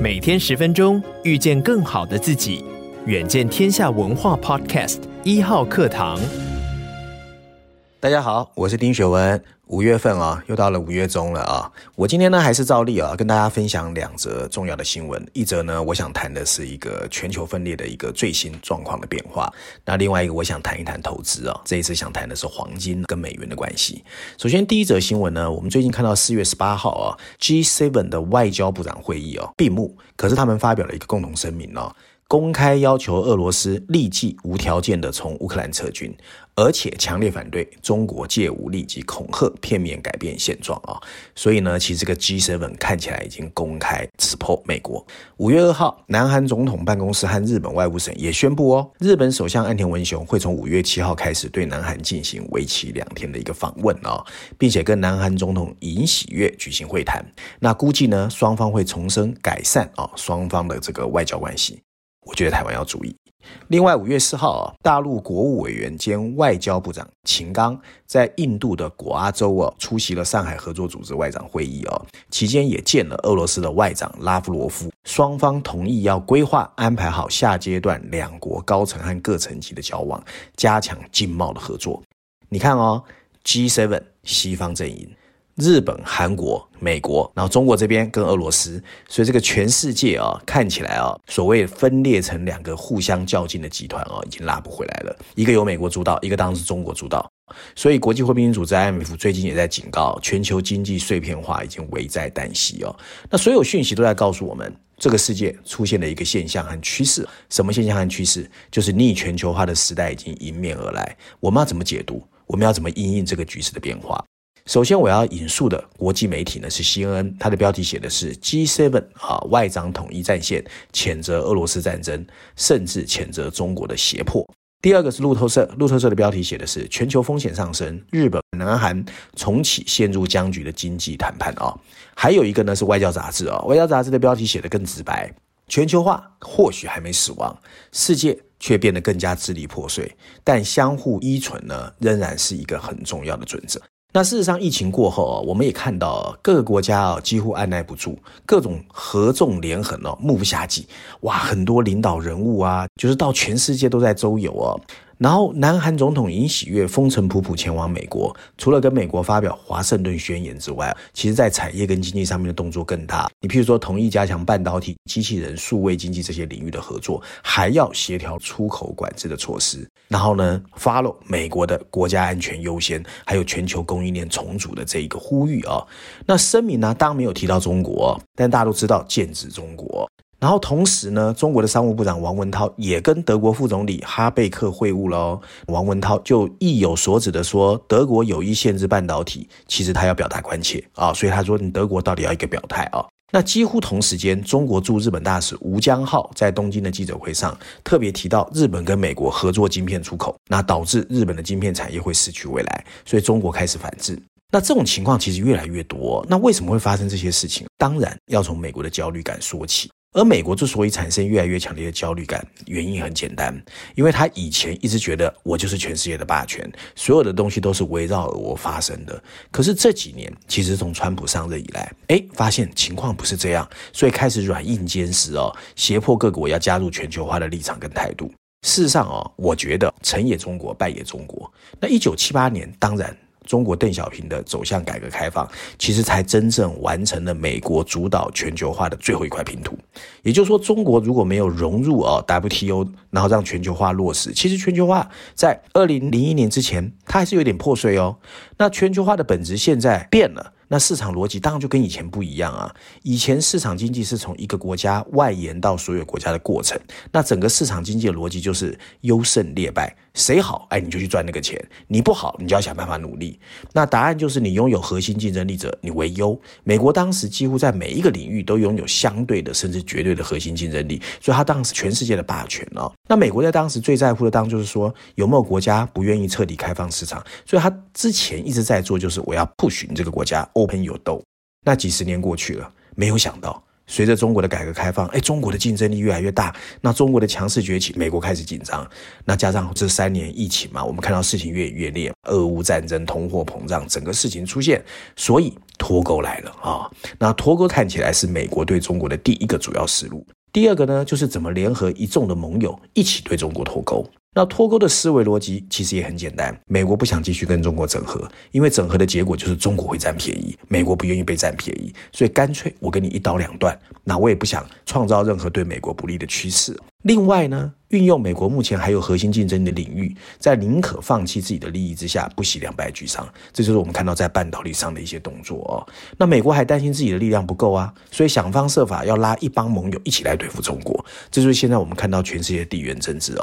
每天10分钟，遇见更好的自己。远见天下文化 Podcast 1号课堂。大家好，我是丁学文。5月份啊，又到了5月中了啊。我今天呢，还是照例啊，跟大家分享2则重要的新闻。一则呢，我想谈的是一个全球分裂的一个最新状况的变化。那另外一个，我想谈一谈投资啊。这一次想谈的是黄金跟美元的关系。首先，第一则新闻呢，我们最近看到4月18号啊 ，G7 的外交部长会议啊闭幕，可是他们发表了一个共同声明啊。公开要求俄罗斯立即无条件的从乌克兰撤军，而且强烈反对中国借武力及恐吓片面改变现状啊！所以呢，其实这个 G7 看起来已经公开刺破美国。5月2号，南韩总统办公室和日本外务省也宣布哦，日本首相岸田文雄会从5月7号开始对南韩进行为期2天的一个访问啊，并且跟南韩总统尹喜月举行会谈。那估计呢，双方会重申改善啊双方的这个外交关系。我觉得台湾要注意。另外，5月4号啊，大陆国务委员兼外交部长秦刚在印度的果阿州啊，出席了上海合作组织外长会议啊，期间也见了俄罗斯的外长拉夫罗夫，双方同意要规划安排好下阶段两国高层和各层级的交往，加强经贸的合作。你看哦 ，G7 西方阵营。日本、韩国、美国，然后中国这边跟俄罗斯，所以这个全世界啊，看起来啊，所谓分裂成2个互相较劲的集团啊，已经拉不回来了。一个由美国主导，一个当然是中国主导。所以国际货币基金组织 IMF 最近也在警告，全球经济碎片化已经危在旦夕哦。那所有讯息都在告诉我们，这个世界出现了一个现象和趋势。什么现象和趋势？就是逆全球化的时代已经迎面而来。我们要怎么解读？我们要怎么因应这个局势的变化？首先我要引述的国际媒体呢是 CNN， 它的标题写的是 G7 外长统一战线，谴责俄罗斯战争，甚至谴责中国的胁迫。第2个是路透社，路透社的标题写的是全球风险上升，日本、南韩重启陷入僵局的经济谈判啊。还有一个呢是外交杂志啊，外交杂志的标题写得更直白，全球化或许还没死亡，世界却变得更加支离破碎，但相互依存呢仍然是一个很重要的准则。那事实上疫情过后，我们也看到各个国家几乎按捺不住，各种合纵连横，目不暇接。哇，很多领导人物啊，就是到全世界都在周游哦。然后南韩总统尹喜月风尘仆仆前往美国，除了跟美国发表华盛顿宣言之外，其实在产业跟经济上面的动作更大。你譬如说同意加强半导体、机器人、数位经济这些领域的合作，还要协调出口管制的措施。然后呢 follow 美国的国家安全优先，还有全球供应链重组的这一个呼吁啊。那声明呢，当然没有提到中国，但大家都知道剑指中国。然后同时呢，中国的商务部长王文涛也跟德国副总理哈贝克会晤咯。王文涛就意有所指的说，德国有意限制半导体，其实他要表达关切啊，所以他说你德国到底要一个表态啊。那几乎同时间，中国驻日本大使吴江浩在东京的记者会上特别提到日本跟美国合作晶片出口，那导致日本的晶片产业会失去未来，所以中国开始反制。那这种情况其实越来越多，那为什么会发生这些事情？当然要从美国的焦虑感说起。而美国之所以产生越来越强烈的焦虑感，原因很简单，因为他以前一直觉得我就是全世界的霸权，所有的东西都是围绕我发生的。可是这几年，其实从川普上任以来，发现情况不是这样，所以开始软硬兼施哦，胁迫各国要加入全球化的立场跟态度。事实上哦，我觉得成也中国，败也中国。那1978年，当然中国邓小平的走向改革开放，其实才真正完成了美国主导全球化的最后一块拼图。也就是说，中国如果没有融入 WTO， 然后让全球化落实，其实全球化在2001年之前它还是有点破碎哦。那全球化的本质现在变了，那市场逻辑当然就跟以前不一样啊，以前市场经济是从一个国家外延到所有国家的过程，那整个市场经济的逻辑就是优胜劣败，谁好你就去赚那个钱，你不好你就要想办法努力。那答案就是你拥有核心竞争力者你为优，美国当时几乎在每一个领域都拥有相对的甚至绝对的核心竞争力，所以他当时全世界的霸权哦。那美国在当时最在乎的当然就是说有没有国家不愿意彻底开放市场，所以他之前一直在做就是我要 push 你这个国家 open your door。 那几十年过去了，没有想到随着中国的改革开放，中国的竞争力越来越大，那中国的强势崛起，美国开始紧张，那加上这3年疫情嘛，我们看到事情越演越烈，俄乌战争、通货膨胀，整个事情出现，所以脱钩来了啊。那脱钩看起来是美国对中国的第一个主要思路，第二个呢，就是怎么联合一众的盟友一起对中国脱钩。那脱钩的思维逻辑其实也很简单，美国不想继续跟中国整合，因为整合的结果就是中国会占便宜，美国不愿意被占便宜，所以干脆我跟你一刀两断，那我也不想创造任何对美国不利的趋势。另外呢，运用美国目前还有核心竞争的领域，在宁可放弃自己的利益之下，不惜两败俱伤，这就是我们看到在半导体上的一些动作那美国还担心自己的力量不够啊，所以想方设法要拉一帮盟友一起来对付中国，这就是现在我们看到全世界地缘政治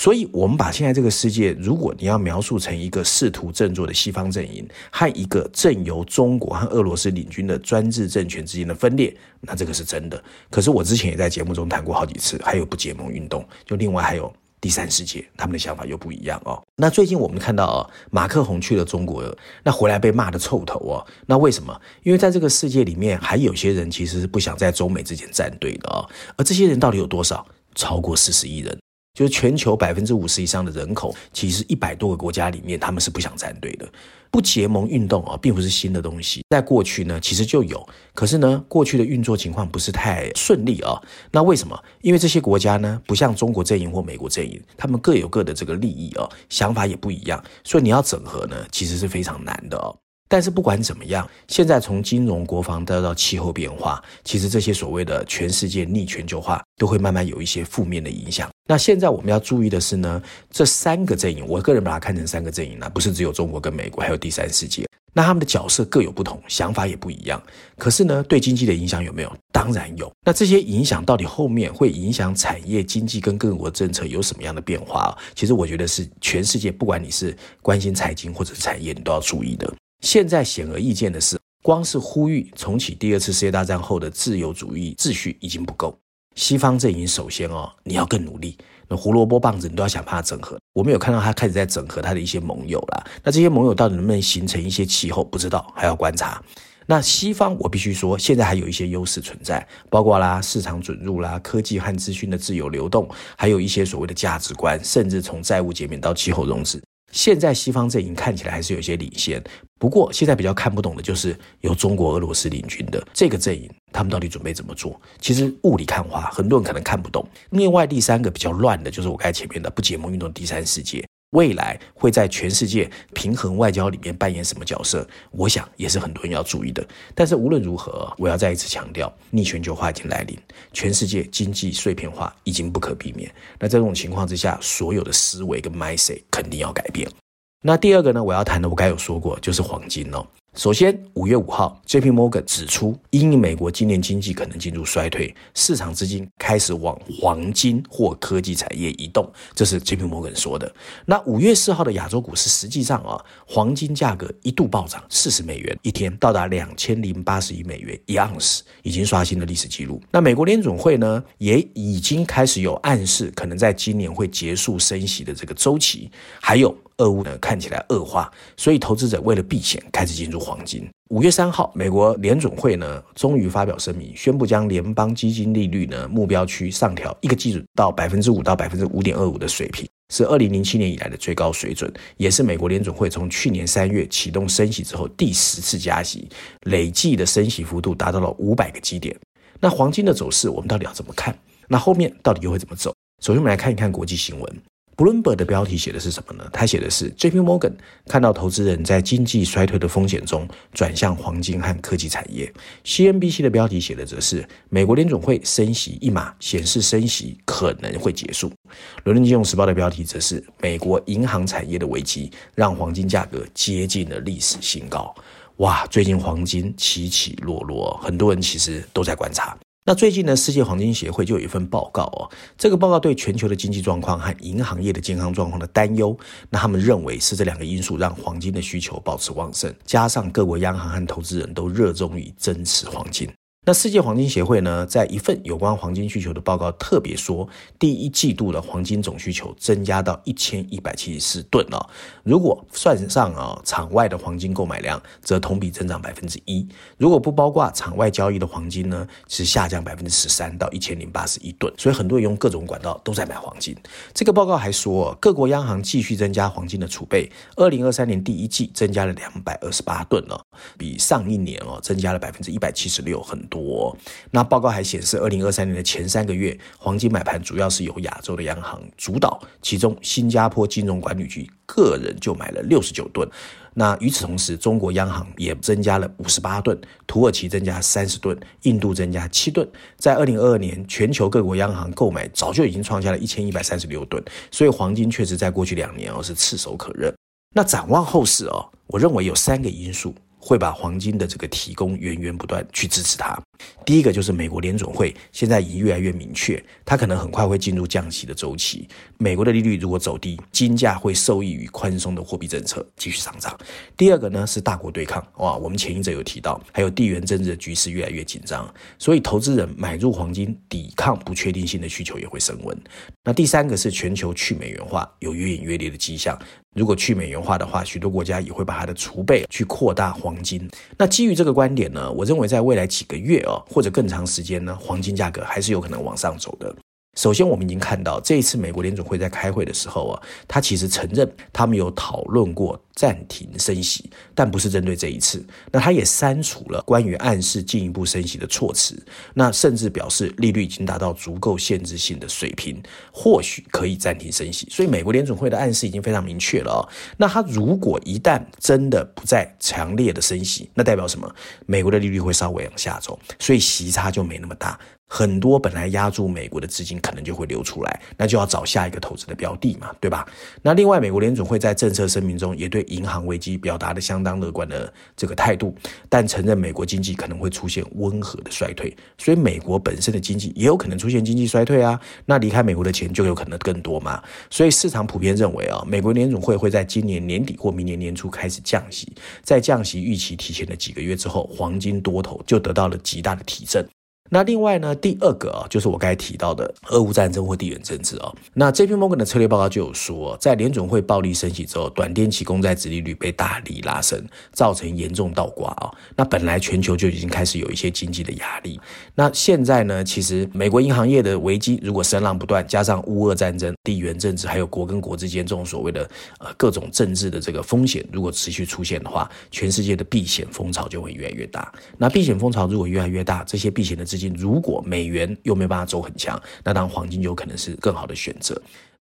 所以我们把现在这个世界，如果你要描述成一个试图振作的西方阵营和一个正由中国和俄罗斯领军的专制政权之间的分裂，那这个是真的。可是我之前也在节目中谈过好几次，还有不结盟运动，就另外还有第三世界，他们的想法又不一样那最近我们看到马克宏去了中国，那回来被骂得臭头那为什么？因为在这个世界里面还有些人其实是不想在中美之间站队的而这些人到底有多少？超过40亿人，就是全球 50% 以上的人口，其实100多个国家里面他们是不想站队的。不结盟运动并不是新的东西，在过去呢其实就有，可是呢过去的运作情况不是太顺利那为什么？因为这些国家呢不像中国阵营或美国阵营，他们各有各的这个利益想法也不一样，所以你要整合呢其实是非常难的但是不管怎么样，现在从金融、国防到气候变化，其实这些所谓的全世界逆全球化都会慢慢有一些负面的影响。那现在我们要注意的是呢，这三个阵营，我个人把它看成三个阵营不是只有中国跟美国，还有第三世界。那他们的角色各有不同，想法也不一样，可是呢对经济的影响有没有？当然有。那这些影响到底后面会影响产业经济跟各国政策有什么样的变化其实我觉得是全世界不管你是关心财经或者产业，你都要注意的。现在显而易见的是，光是呼吁重启第二次世界大战后的自由主义秩序已经不够，西方阵营首先你要更努力，那胡萝卜棒子你都要想办法整合。我们有看到他开始在整合他的一些盟友啦，那这些盟友到底能不能形成一些气候不知道，还要观察。那西方我必须说现在还有一些优势存在，包括啦市场准入啦、科技和资讯的自由流动，还有一些所谓的价值观，甚至从债务减免到气候融资。现在西方阵营看起来还是有些领先，不过现在比较看不懂的就是由中国、俄罗斯领军的这个阵营，他们到底准备怎么做？其实雾里看花，很多人可能看不懂。另外第三个比较乱的就是我刚才前面的不结盟运动，第三世界未来会在全世界平衡外交里面扮演什么角色，我想也是很多人要注意的。但是无论如何，我要再一次强调，逆全球化已经来临，全世界经济碎片化已经不可避免。那在这种情况之下，所有的思维跟 mindset 肯定要改变。那第二个呢，我要谈的我刚才有说过，就是黄金首先5月5号 JP Morgan 指出，因美国今年经济可能进入衰退，市场资金开始往黄金或科技产业移动，这是 JP Morgan 说的。那5月4号的亚洲股市实际上黄金价格一度暴涨40美元一天，到达2081美元一盎司，已经刷新了历史记录。那美国联准会呢也已经开始有暗示，可能在今年会结束升息的这个周期，还有俄乌呢看起来恶化，所以投资者为了避险开始进入黄金。5月3号美国联准会呢终于发表声明，宣布将联邦基金利率呢目标区上调一个基准到 5% 到 5.25% 的水平，是2007年以来的最高水准，也是美国联准会从去年3月启动升息之后第10次加息，累计的升息幅度达到了500个基点。那黄金的走势我们到底要怎么看？那后面到底又会怎么走？首先我们来看一看国际新闻。Bloomberg 的标题写的是什么呢？他写的是 JP Morgan 看到投资人在经济衰退的风险中转向黄金和科技产业。 CNBC 的标题写的则是美国联准会升息一码，显示升息可能会结束。伦敦金融时报的标题则是美国银行产业的危机让黄金价格接近了历史新高。哇，最近黄金起起落落，很多人其实都在观察。那最近呢，世界黄金协会就有一份报告哦，这个报告对全球的经济状况和银行业的健康状况的担忧，那他们认为是这两个因素让黄金的需求保持旺盛，加上各国央行和投资人都热衷于增持黄金。那世界黄金协会呢，在一份有关黄金需求的报告特别说，第一季度的黄金总需求增加到1174吨哦，如果算上场外的黄金购买量，则同比增长 1%， 如果不包括场外交易的黄金呢，是下降 13% 到1081吨，所以很多人用各种管道都在买黄金。这个报告还说，各国央行继续增加黄金的储备，2023年第一季增加了228吨哦，比上一年增加了 176%， 很多。那报告还显示2023年的前三个月黄金买盘主要是由亚洲的央行主导，其中新加坡金融管理局个人就买了69吨，那与此同时中国央行也增加了58吨，土耳其增加30吨，印度增加7吨。在2022年全球各国央行购买早就已经创下了1136吨，所以黄金确实在过去两年是炙手可热。那展望后市我认为有三个因素会把黄金的这个提供源源不断去支持它。第一个就是美国联准会现在已经越来越明确，它可能很快会进入降息的周期。美国的利率如果走低，金价会受益于宽松的货币政策继续上涨。第二个呢是大国对抗，我们前一则有提到，还有地缘政治的局势越来越紧张，所以投资人买入黄金抵抗不确定性的需求也会升温。那第三个是全球去美元化有越演越烈的迹象，如果去美元化的话，许多国家也会把它的储备去扩大黄金。那基于这个观点呢，我认为在未来几个月或者更长时间呢，黄金价格还是有可能往上走的。首先我们已经看到，这一次美国联准会在开会的时候他其实承认他们有讨论过暂停升息，但不是针对这一次。那他也删除了关于暗示进一步升息的措辞，那甚至表示利率已经达到足够限制性的水平，或许可以暂停升息。所以美国联准会的暗示已经非常明确了那他如果一旦真的不再强烈的升息，那代表什么？美国的利率会稍微往下走，所以息差就没那么大，很多本来压住美国的资金可能就会流出来，那就要找下一个投资的标的嘛，对吧？那另外美国联准会在政策声明中也对银行危机表达了相当乐观的这个态度，但承认美国经济可能会出现温和的衰退，所以美国本身的经济也有可能出现经济衰退啊，那离开美国的钱就有可能更多嘛，所以市场普遍认为美国联准会会在今年年底或明年年初开始降息，在降息预期提前的几个月之后，黄金多头就得到了极大的提振。那另外呢，第二个就是我刚才提到的俄乌战争或地缘政治那 JP Morgan 的策略报告就有说，在联准会暴力升息之后，短天期公债殖利率被大力拉升，造成严重倒挂那本来全球就已经开始有一些经济的压力，那现在呢，其实美国银行业的危机如果声浪不断，加上乌俄战争、地缘政治，还有国跟国之间这种所谓的各种政治的这个风险，如果持续出现的话，全世界的避险风潮就会越来越大。那避险风潮如果越来越大，这些避险的资金如果美元又没办法走很强，那当然黄金有可能是更好的选择。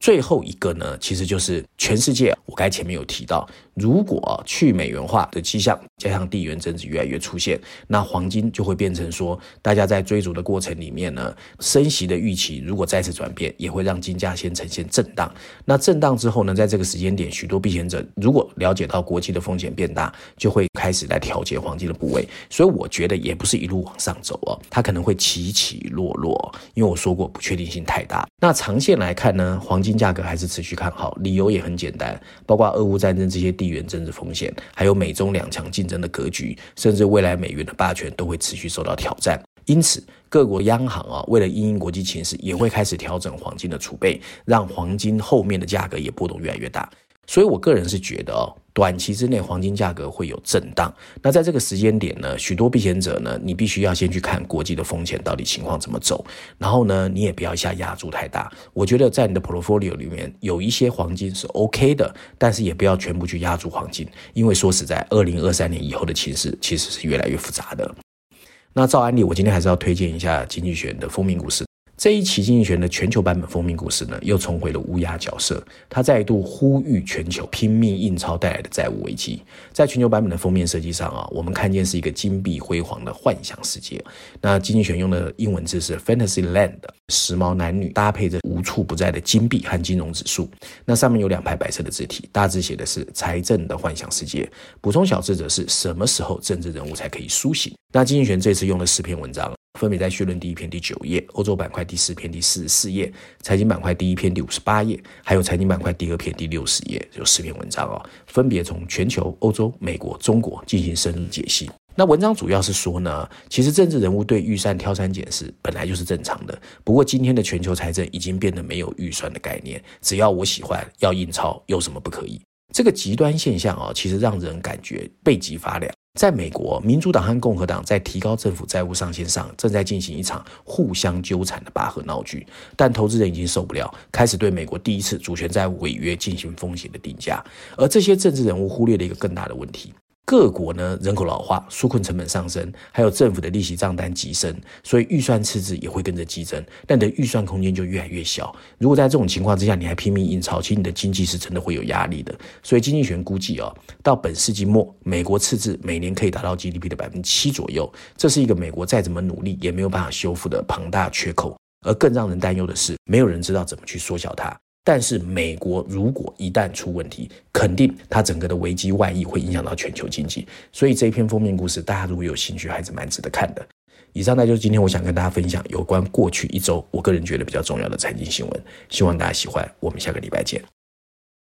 最后一个呢，其实就是全世界我刚才前面有提到，如果去美元化的迹象加上地缘政治越来越出现，那黄金就会变成说大家在追逐的过程里面呢，升息的预期如果再次转变，也会让金价先呈现震荡。那震荡之后呢，在这个时间点，许多避险者如果了解到国际的风险变大，就会开始来调节黄金的部位，所以我觉得也不是一路往上走它可能会起起落落，因为我说过不确定性太大。那长线来看呢，黄金价格还是持续看好，理由也很简单，包括俄乌战争这些地缘政治风险，还有美中两强竞争的格局，甚至未来美元的霸权都会持续受到挑战。因此各国央行为了因应国际情势，也会开始调整黄金的储备，让黄金后面的价格也波动越来越大。所以我个人是觉得短期之内黄金价格会有震荡。那在这个时间点呢，许多避险者呢，你必须要先去看国际的风险到底情况怎么走，然后呢，你也不要一下压住太大。我觉得在你的 portfolio 里面有一些黄金是 OK 的，但是也不要全部去压住黄金，因为说实在2023年以后的情势其实是越来越复杂的。那照案例，我今天还是要推荐一下经济学的风民股市。这一期经济学的全球版本封面故事呢，又重回了乌鸦角色，它再度呼吁全球拼命印钞带来的债务危机。在全球版本的封面设计上啊，我们看见是一个金碧辉煌的幻想世界。那经济学用的英文字是 Fantasyland， 时髦男女搭配着无处不在的金币和金融指数。那上面有两排白色的字体，大字写的是财政的幻想世界，补充小字则是什么时候政治人物才可以苏醒。那经济学这次用了10篇文章，分别在序论第1篇第9页，欧洲板块第4篇第44页，财经板块第1篇第58页，还有财经板块第2篇第60页，有10篇文章哦，分别从全球、欧洲、美国、中国进行深入解析。那文章主要是说呢，其实政治人物对预算挑三拣四本来就是正常的，不过今天的全球财政已经变得没有预算的概念，只要我喜欢要印钞有什么不可以。这个极端现象哦，其实让人感觉背脊发凉。在美国，民主党和共和党在提高政府债务上限上正在进行一场互相纠缠的拔河闹剧，但投资人已经受不了，开始对美国第一次主权债务违约进行风险的定价。而这些政治人物忽略了一个更大的问题，各国呢人口老化，纾困成本上升，还有政府的利息账单急升，所以预算赤字也会跟着激增，但你的预算空间就越来越小。如果在这种情况之下你还拼命印钞，其实你的经济是真的会有压力的。所以经济学估计哦，到本世纪末，美国赤字每年可以达到 GDP 的 7% 左右，这是一个美国再怎么努力也没有办法修复的庞大缺口。而更让人担忧的是，没有人知道怎么去缩小它。但是美国如果一旦出问题，肯定它整个的危机外溢会影响到全球经济，所以这一篇封面故事大家如果有兴趣还是蛮值得看的。以上呢就是今天我想跟大家分享有关过去一周我个人觉得比较重要的财经新闻，希望大家喜欢，我们下个礼拜见。